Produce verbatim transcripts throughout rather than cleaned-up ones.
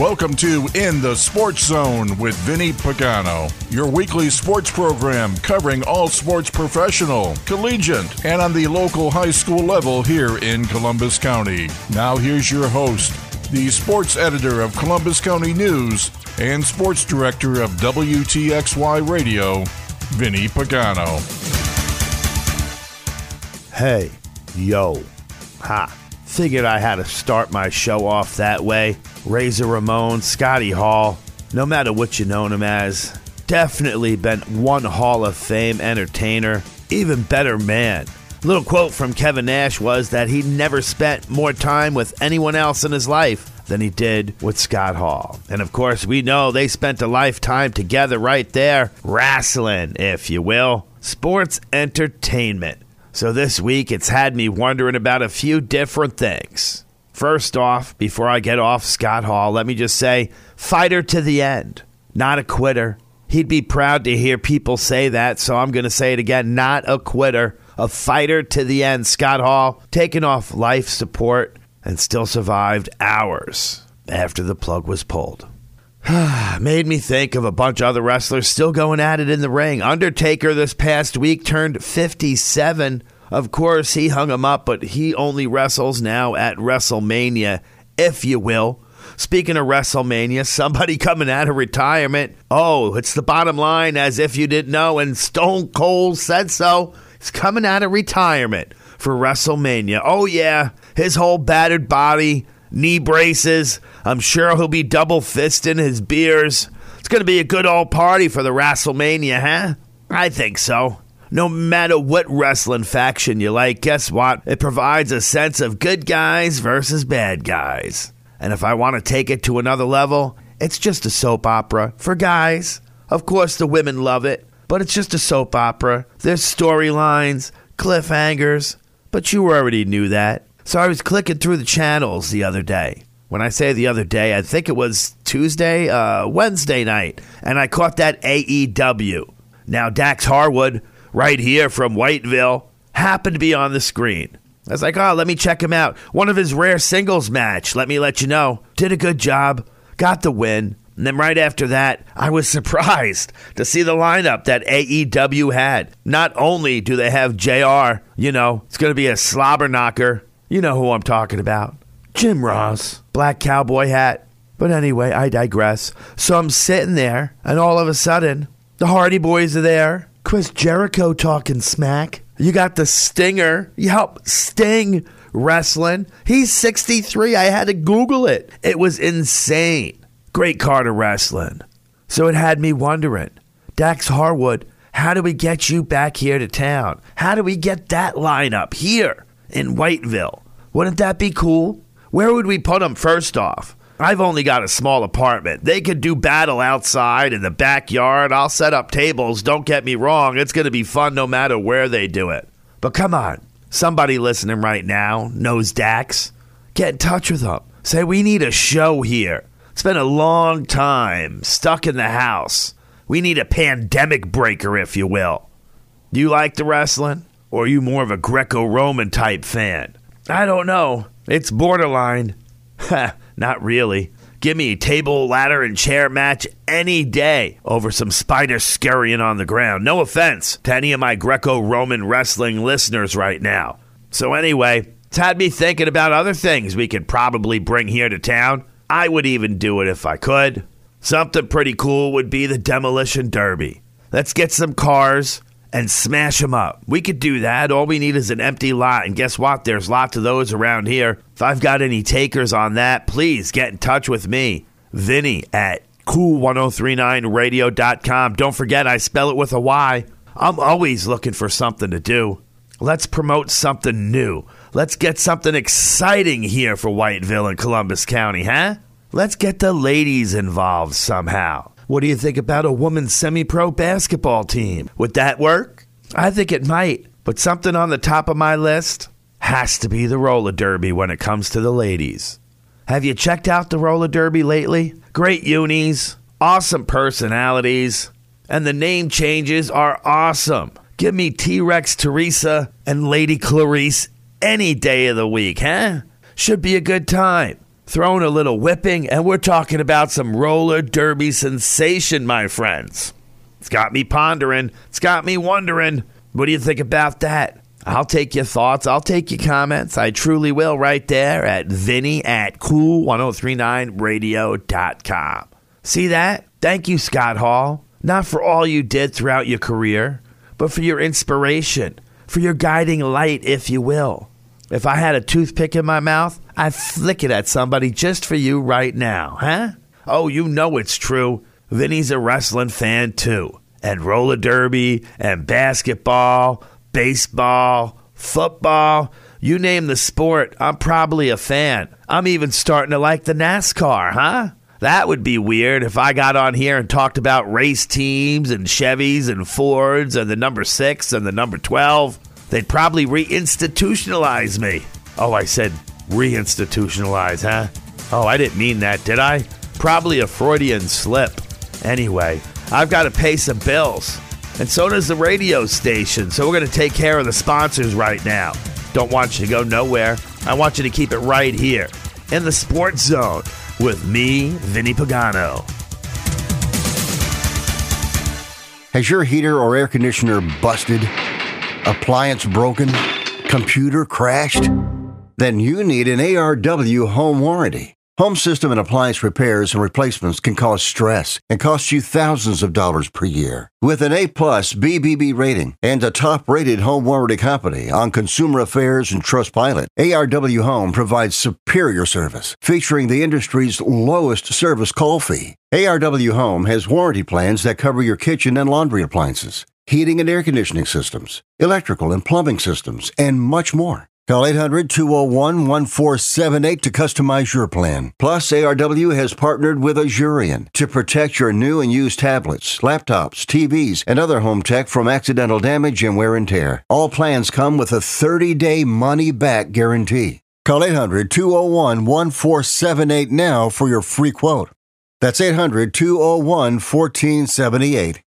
Welcome to In The Sports Zone with Vinny Pagano, your weekly sports program covering all sports professional, collegiate, and on the local high school level here in Columbus County. Now here's your host, the sports editor of Columbus County News and sports director of W T X Y Radio, Vinny Pagano. Hey, yo, ha. Figured I had to start my show off that way. Razor Ramon, Scotty Hall, no matter what you know him as, definitely been one Hall of Fame entertainer, even better man. Little quote from Kevin Nash was that he never spent more time with anyone else in his life than he did with Scott Hall. And of course, we know they spent a lifetime together right there, wrestling, if you will. Sports entertainment. So this week, it's had me wondering about a few different things. First off, before I get off Scott Hall, let me just say, fighter to the end, not a quitter. He'd be proud to hear people say that, so I'm going to say it again, not a quitter, a fighter to the end. Scott Hall, taking off life support and still survived hours after the plug was pulled. Made me think of a bunch of other wrestlers still going at it in the ring. Undertaker this past week turned fifty-seven. Of course, he hung him up, but he only wrestles now at WrestleMania, if you will. Speaking of WrestleMania, somebody coming out of retirement. Oh, it's the bottom line, as if you didn't know, and Stone Cold said so. He's coming out of retirement for WrestleMania. Oh, yeah, his whole battered body, knee braces. I'm sure he'll be double-fisting his beers. It's going to be a good old party for the WrestleMania, huh? I think so. No matter what wrestling faction you like, guess what? It provides a sense of good guys versus bad guys. And if I want to take it to another level, it's just a soap opera for guys. Of course, the women love it, but it's just a soap opera. There's storylines, cliffhangers, but you already knew that. So I was clicking through the channels the other day. When I say the other day, I think it was Tuesday, uh, Wednesday night. And I caught that A E W. Now, Dax Harwood, right here from Whiteville, happened to be on the screen. I was like, oh, let me check him out. One of his rare singles match, let me let you know. Did a good job. Got the win. And then right after that, I was surprised to see the lineup that A E W had. Not only do they have J R, you know, it's going to be a slobber knocker. You know who I'm talking about. Jim Ross. Black cowboy hat. But anyway, I digress. So I'm sitting there, and all of a sudden, the Hardy Boys are there. Chris Jericho talking smack. You got the Stinger. Yup, Sting wrestling. He's sixty-three. I had to Google it. It was insane. Great card of wrestling. So it had me wondering, Dax Harwood, how do we get you back here to town? How do we get that lineup here in Whiteville? Wouldn't that be cool? Where would we put them first off? I've only got a small apartment. They could do battle outside in the backyard. I'll set up tables. Don't get me wrong. It's going to be fun no matter where they do it. But come on. Somebody listening right now knows Dax. Get in touch with him. Say, we need a show here. It's been a long time stuck in the house. We need a pandemic breaker, if you will. Do you like the wrestling? Or are you more of a Greco-Roman type fan? I don't know. It's borderline. Ha, not really. Give me a table, ladder, and chair match any day over some spider scurrying on the ground. No offense to any of my Greco-Roman wrestling listeners right now. So anyway, it's had me thinking about other things we could probably bring here to town. I would even do it if I could. Something pretty cool would be the Demolition Derby. Let's get some cars and smash them up. We could do that. All we need is an empty lot. And guess what? There's lots of those around here. If I've got any takers on that, please get in touch with me. Vinny at cool ten thirty-nine radio dot com. Don't forget, I spell it with a Y. I'm always looking for something to do. Let's promote something new. Let's get something exciting here for Whiteville and Columbus County, huh? Let's get the ladies involved somehow. What do you think about a women's semi-pro basketball team? Would that work? I think it might, but something on the top of my list has to be the roller derby when it comes to the ladies. Have you checked out the roller derby lately? Great unis, awesome personalities, and the name changes are awesome. Give me T-Rex Teresa and Lady Clarice any day of the week, huh? Should be a good time. thrown a little whipping, and we're talking about some roller derby sensation, my friends. It's got me pondering. It's got me wondering. What do you think about that? I'll take your thoughts. I'll take your comments. I truly will, right there at Vinny at cool ten thirty nine radio dot com. See that? Thank you, Scott Hall. Not for all you did throughout your career, but for your inspiration, for your guiding light, if you will. If I had a toothpick in my mouth, I'd flick it at somebody just for you right now, huh? Oh, you know it's true. Vinny's a wrestling fan, too. And roller derby, and basketball, baseball, football, you name the sport, I'm probably a fan. I'm even starting to like the NASCAR, huh? That would be weird if I got on here and talked about race teams and Chevys and Fords and the number six and the number twelve. They'd probably reinstitutionalize me. Oh, I said reinstitutionalize, huh? Oh, I didn't mean that, did I? Probably a Freudian slip. Anyway, I've got to pay some bills. And so does the radio station. So we're going to take care of the sponsors right now. Don't want you to go nowhere. I want you to keep it right here in the Sports Zone. With me, Vinny Pagano. Has your heater or air conditioner busted? Appliance broken? Computer crashed? Then you need an A R W home warranty. Home system and appliance repairs and replacements can cause stress and cost you thousands of dollars per year. With an A-plus B B B rating and a top-rated home warranty company on Consumer Affairs and Trustpilot, A R W Home provides superior service, featuring the industry's lowest service call fee. A R W Home has warranty plans that cover your kitchen and laundry appliances, heating and air conditioning systems, electrical and plumbing systems, and much more. Call eight hundred two oh one one four seven eight to customize your plan. Plus, A R W has partnered with Azurian to protect your new and used tablets, laptops, T Vs, and other home tech from accidental damage and wear and tear. All plans come with a thirty day money-back guarantee. Call eight hundred two oh one one four seven eight now for your free quote. That's eight hundred two oh one one four seven eight.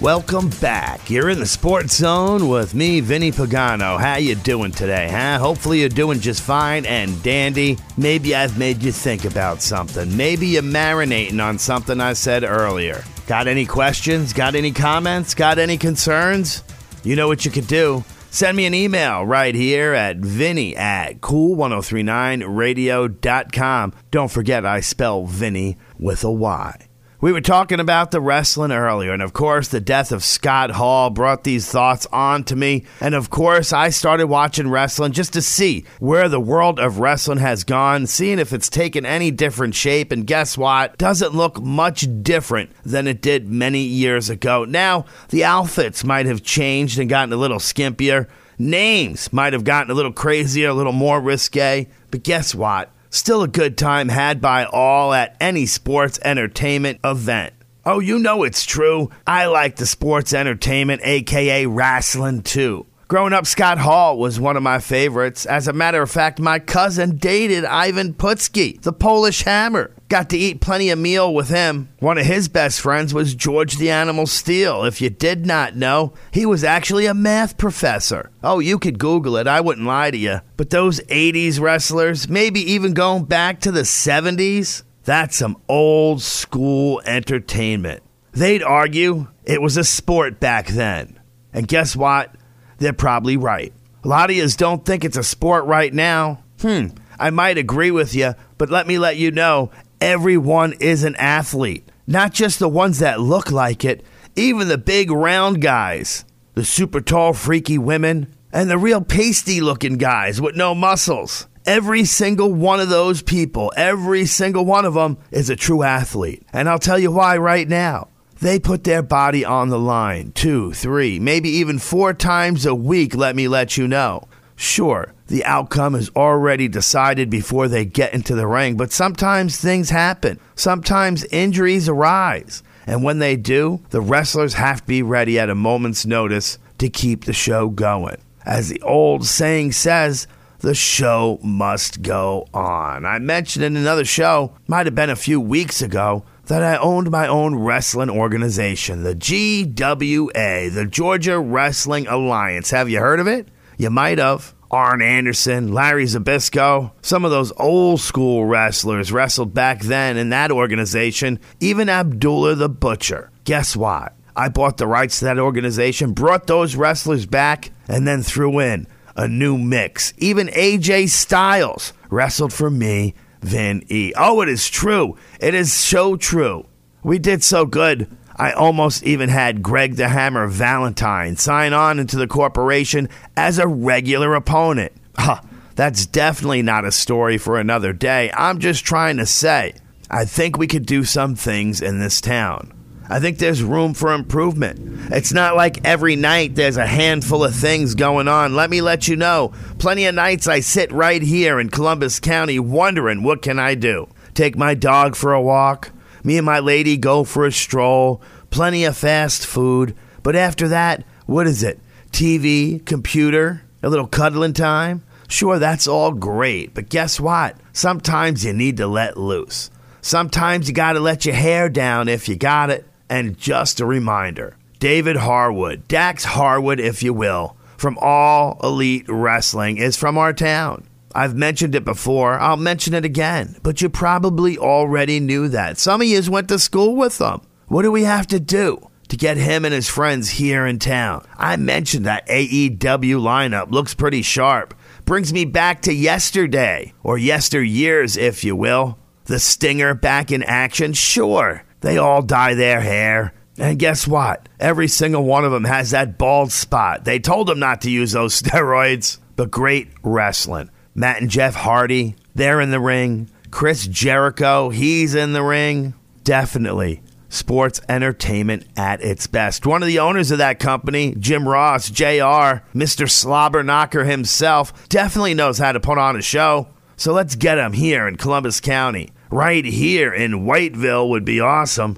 Welcome back. You're in the Sports Zone with me, Vinny Pagano. How you doing today, huh? Hopefully you're doing just fine and dandy. Maybe I've made you think about something. Maybe you're marinating on something I said earlier. Got any questions? Got any comments? Got any concerns? You know what you could do. Send me an email right here at Vinny at cool ten thirty nine radio dot com. Don't forget, I spell Vinny with a Y. We were talking about the wrestling earlier, and of course, the death of Scott Hall brought these thoughts on to me. And of course, I started watching wrestling just to see where the world of wrestling has gone, seeing if it's taken any different shape. And guess what? Doesn't look much different than it did many years ago. Now, the outfits might have changed and gotten a little skimpier. Names might have gotten a little crazier, a little more risque. But guess what? Still a good time had by all at any sports entertainment event. Oh, you know it's true. I like the sports entertainment, a k a wrestling, too. Growing up, Scott Hall was one of my favorites. As a matter of fact, my cousin dated Ivan Putski, the Polish Hammer. Got to eat plenty of meal with him. One of his best friends was George the Animal Steele. If you did not know, he was actually a math professor. Oh, you could Google it. I wouldn't lie to you. But those eighties wrestlers, maybe even going back to the seventies, that's some old school entertainment. They'd argue it was a sport back then. And guess what? They're probably right. A lot of yous don't think it's a sport right now. Hmm, I might agree with you, but let me let you know, everyone is an athlete. Not just the ones that look like it, even the big round guys, the super tall freaky women, and the real pasty-looking guys with no muscles. Every single one of those people, every single one of them is a true athlete. And I'll tell you why right now. They put their body on the line two, three, maybe even four times a week, let me let you know. Sure, the outcome is already decided before they get into the ring, but sometimes things happen. Sometimes injuries arise. And when they do, the wrestlers have to be ready at a moment's notice to keep the show going. As the old saying says, the show must go on. I mentioned in another show, might have been a few weeks ago, that I owned my own wrestling organization, the G W A, the Georgia Wrestling Alliance. Have you heard of it? You might have. Arn Anderson, Larry Zbyszko, some of those old school wrestlers wrestled back then in that organization, even Abdullah the Butcher. Guess what? I bought the rights to that organization, brought those wrestlers back, and then threw in a new mix. Even A J Styles wrestled for me, Vin E. Oh, it is true. It is so true. We did so good. I almost even had Greg the Hammer Valentine sign on into the corporation as a regular opponent. Huh, that's definitely not a story for another day. I'm just trying to say, I think we could do some things in this town. I think there's room for improvement. It's not like every night there's a handful of things going on. Let me let you know, plenty of nights I sit right here in Columbus County wondering what can I do. Take my dog for a walk. Me and my lady go for a stroll, plenty of fast food, but after that, what is it? T V, computer, a little cuddling time? Sure, that's all great, but guess what? Sometimes you need to let loose. Sometimes you gotta let your hair down if you got it. And just a reminder, David Harwood, Dax Harwood, if you will, from All Elite Wrestling is from our town. I've mentioned it before, I'll mention it again, but you probably already knew that. Some of yous went to school with them. What do we have to do to get him and his friends here in town? I mentioned that A E W lineup looks pretty sharp. Brings me back to yesterday, or yesteryears, if you will. The Stinger back in action, sure, they all dye their hair. And guess what? Every single one of them has that bald spot. They told them not to use those steroids, but great wrestling. Matt and Jeff Hardy, they're in the ring. Chris Jericho, he's in the ring. Definitely sports entertainment at its best. One of the owners of that company, Jim Ross, J R, Mister Slobber Knocker himself, definitely knows how to put on a show. So let's get him here in Columbus County. Right here in Whiteville would be awesome.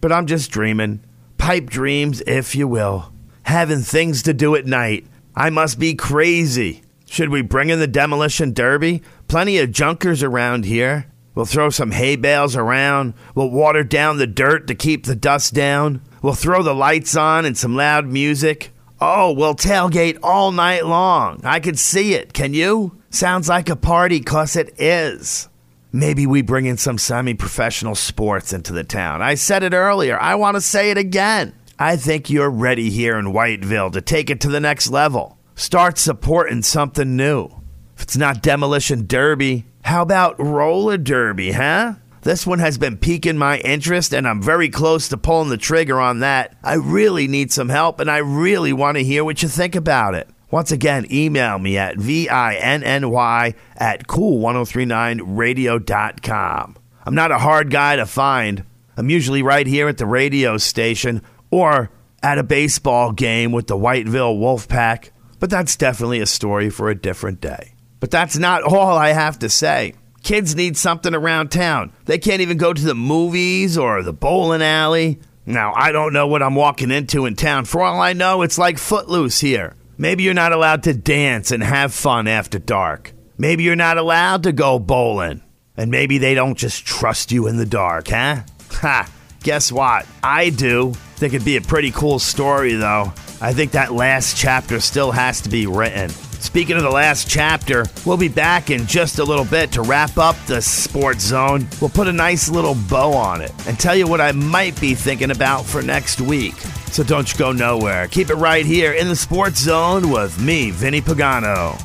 But I'm just dreaming. Pipe dreams, if you will. Having things to do at night. I must be crazy. Should we bring in the demolition derby? Plenty of junkers around here. We'll throw some hay bales around. We'll water down the dirt to keep the dust down. We'll throw the lights on and some loud music. Oh, we'll tailgate all night long. I can see it. Can you? Sounds like a party, 'cause it is. Maybe we bring in some semi-professional sports into the town. I said it earlier. I want to say it again. I think you're ready here in Whiteville to take it to the next level. Start supporting something new. If it's not demolition derby, how about roller derby, huh? This one has been piquing my interest, and I'm very close to pulling the trigger on that. I really need some help, and I really want to hear what you think about it. Once again, email me at vinny at cool ten thirty-nine radio dot com. I'm not a hard guy to find. I'm usually right here at the radio station or at a baseball game with the Whiteville Wolfpack. But that's definitely a story for a different day. But that's not all I have to say. Kids need something around town. They can't even go to the movies or the bowling alley. Now, I don't know what I'm walking into in town. For all I know, it's like Footloose here. Maybe you're not allowed to dance and have fun after dark. Maybe you're not allowed to go bowling. And maybe they don't just trust you in the dark, huh? Ha! Guess what? I do. Think it'd be a pretty cool story, though. I think that last chapter still has to be written. Speaking of the last chapter, we'll be back in just a little bit to wrap up the Sports Zone. We'll put a nice little bow on it and tell you what I might be thinking about for next week. So don't you go nowhere. Keep it right here in the Sports Zone with me, Vinny Pagano.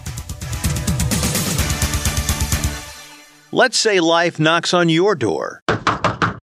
Let's say life knocks on your door.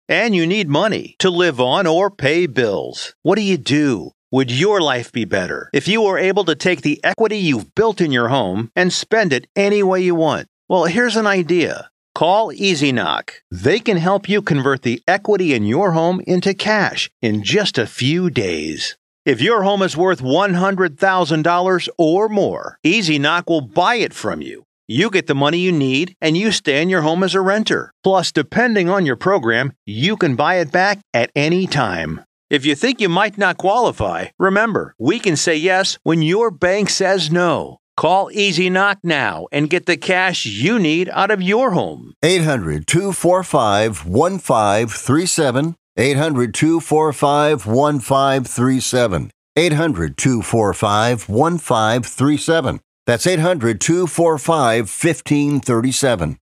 And you need money to live on or pay bills. What do you do? Would your life be better if you were able to take the equity you've built in your home and spend it any way you want? Well, here's an idea. Call EasyKnock. They can help you convert the equity in your home into cash in just a few days. If your home is worth one hundred thousand dollars or more, EasyKnock will buy it from you. You get the money you need, and you stay in your home as a renter. Plus, depending on your program, you can buy it back at any time. If you think you might not qualify, remember, we can say yes when your bank says no. Call EasyKnock now and get the cash you need out of your home. eight hundred two four five one five three seven. eight hundred two four five one five three seven. eight hundred two four five one five three seven. That's eight hundred two four five one five three seven.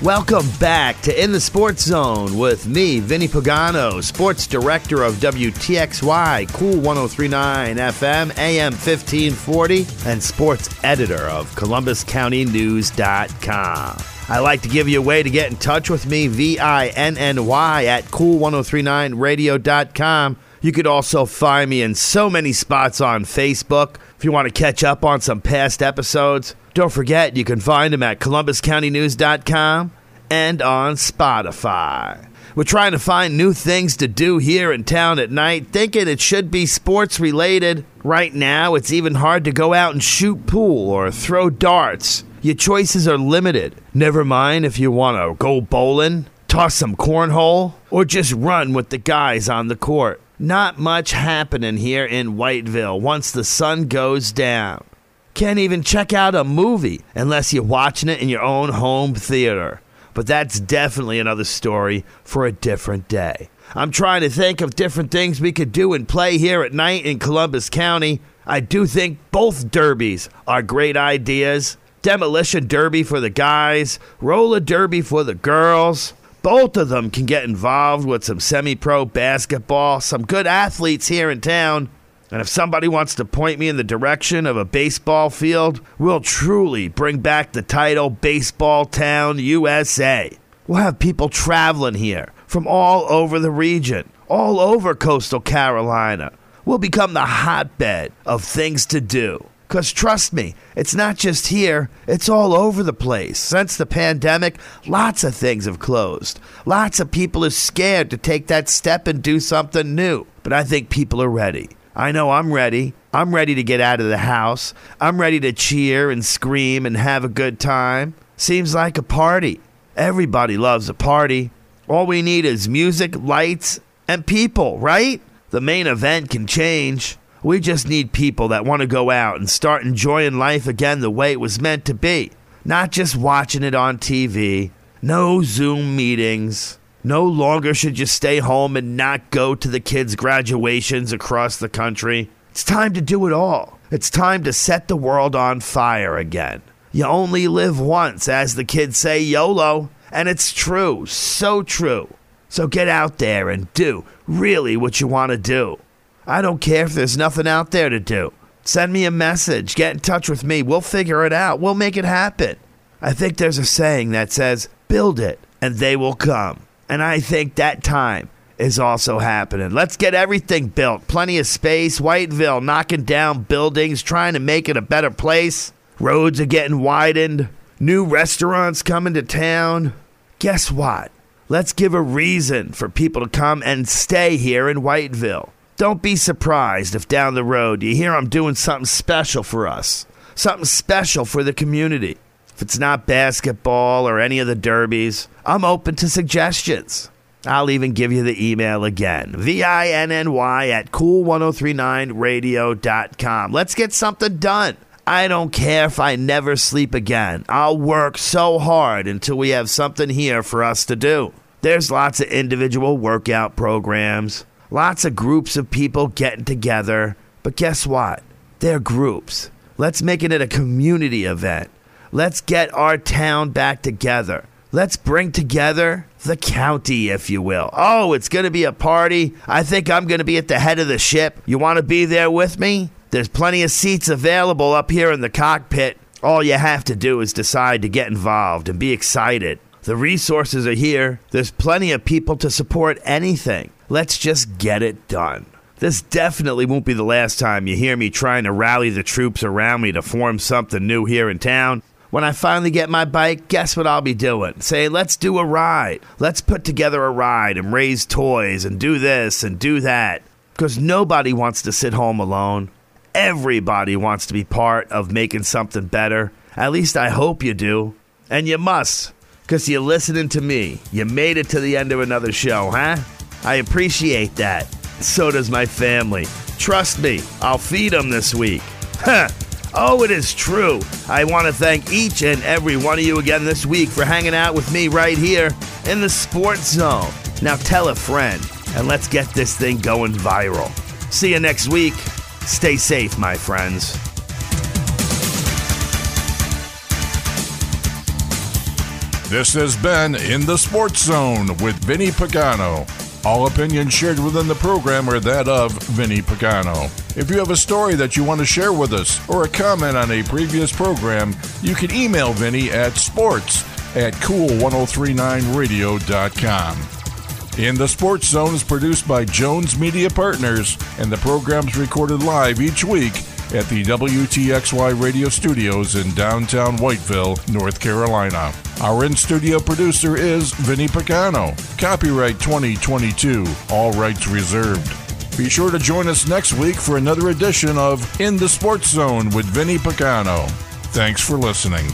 Welcome back to In the Sports Zone with me, Vinny Pagano, sports director of W T X Y, Cool ten thirty-nine F M, A M fifteen forty, and sports editor of Columbus County News dot com. I like to give you a way to get in touch with me, V I N N Y, at cool ten thirty-nine radio dot com. You could also find me in so many spots on Facebook if you want to catch up on some past episodes. Don't forget, you can find them at Columbus County News dot com and on Spotify. We're trying to find new things to do here in town at night, thinking it should be sports-related. Right now, it's even hard to go out and shoot pool or throw darts. Your choices are limited. Never mind if you want to go bowling, toss some cornhole, or just run with the guys on the court. Not much happening here in Whiteville once the sun goes down. Can't even check out a movie unless you're watching it in your own home theater. But that's definitely another story for a different day. I'm trying to think of different things we could do and play here at night in Columbus County. I do think both derbies are great ideas. Demolition derby for the guys, roller derby for the girls. Both of them can get involved with some semi-pro basketball, some good athletes here in town. And if somebody wants to point me in the direction of a baseball field, we'll truly bring back the title Baseball Town U S A. We'll have people traveling here from all over the region, all over coastal Carolina. We'll become the hotbed of things to do. Because trust me, it's not just here, it's all over the place. Since the pandemic, lots of things have closed. Lots of people are scared to take that step and do something new. But I think people are ready. I know I'm ready. I'm ready to get out of the house. I'm ready to cheer and scream and have a good time. Seems like a party. Everybody loves a party. All we need is music, lights, and people, right? The main event can change. We just need people that want to go out and start enjoying life again the way it was meant to be. Not just watching it on T V. No Zoom meetings. No longer should you stay home and not go to the kids' graduations across the country. It's time to do it all. It's time to set the world on fire again. You only live once, as the kids say, YOLO. And it's true, so true. So get out there and do really what you want to do. I don't care if there's nothing out there to do. Send me a message. Get in touch with me. We'll figure it out. We'll make it happen. I think there's a saying that says, build it and they will come. And I think that time is also happening. Let's get everything built. Plenty of space. Whiteville knocking down buildings, trying to make it a better place. Roads are getting widened. New restaurants coming to town. Guess what? Let's give a reason for people to come and stay here in Whiteville. Don't be surprised if down the road you hear I'm doing something special for us. Something special for the community. If it's not basketball or any of the derbies, I'm open to suggestions. I'll even give you the email again. V I N N Y at cool ten thirty-nine radio dot com. Let's get something done. I don't care if I never sleep again. I'll work so hard until we have something here for us to do. There's lots of individual workout programs. Lots of groups of people getting together. But guess what? They're groups. Let's make it a community event. Let's get our town back together. Let's bring together the county, if you will. Oh, it's going to be a party. I think I'm going to be at the head of the ship. You want to be there with me? There's plenty of seats available up here in the cockpit. All you have to do is decide to get involved and be excited. The resources are here. There's plenty of people to support anything. Let's just get it done. This definitely won't be the last time you hear me trying to rally the troops around me to form something new here in town. When I finally get my bike, guess what I'll be doing? Say, let's do a ride. Let's put together a ride and raise toys and do this and do that. Because nobody wants to sit home alone. Everybody wants to be part of making something better. At least I hope you do. And you must. because you're listening to me. You made it to the end of another show, huh? I appreciate that. So does my family. Trust me, I'll feed them this week. Huh. Oh, it is true. I want to thank each and every one of you again this week for hanging out with me right here in the Sports Zone. Now tell a friend, and let's get this thing going viral. See you next week. Stay safe, my friends. This has been In the Sports Zone with Vinny Pagano. All opinions shared within the program are that of Vinny Pagano. If you have a story that you want to share with us or a comment on a previous program, you can email Vinny at sports at cool ten thirty-nine radio dot com. In the Sports Zone is produced by Jones Media Partners, and the program's recorded live each week at the W T X Y radio studios in downtown Whiteville, North Carolina. Our in-studio producer is Vinny Pagano. Copyright twenty twenty-two. All rights reserved. Be sure to join us next week for another edition of In the Sports Zone with Vinny Pagano. Thanks for listening.